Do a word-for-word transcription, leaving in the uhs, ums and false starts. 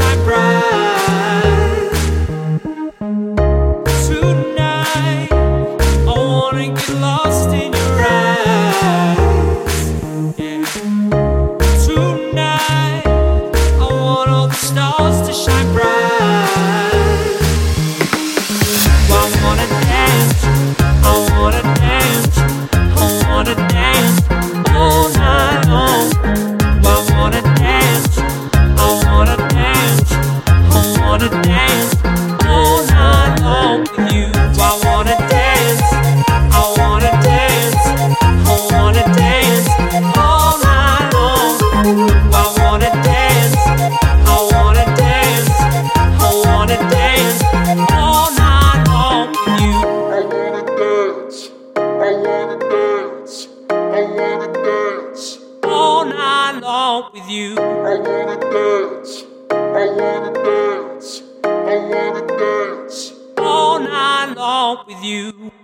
shine bright tonight. I wanna get lost in your eyes, yeah. Tonight I want all the stars to shine bright. I wanna dance, I wanna dance, I wanna dance all night long. With you, I wanna dance, I wanna dance, I wanna dance all night long with you.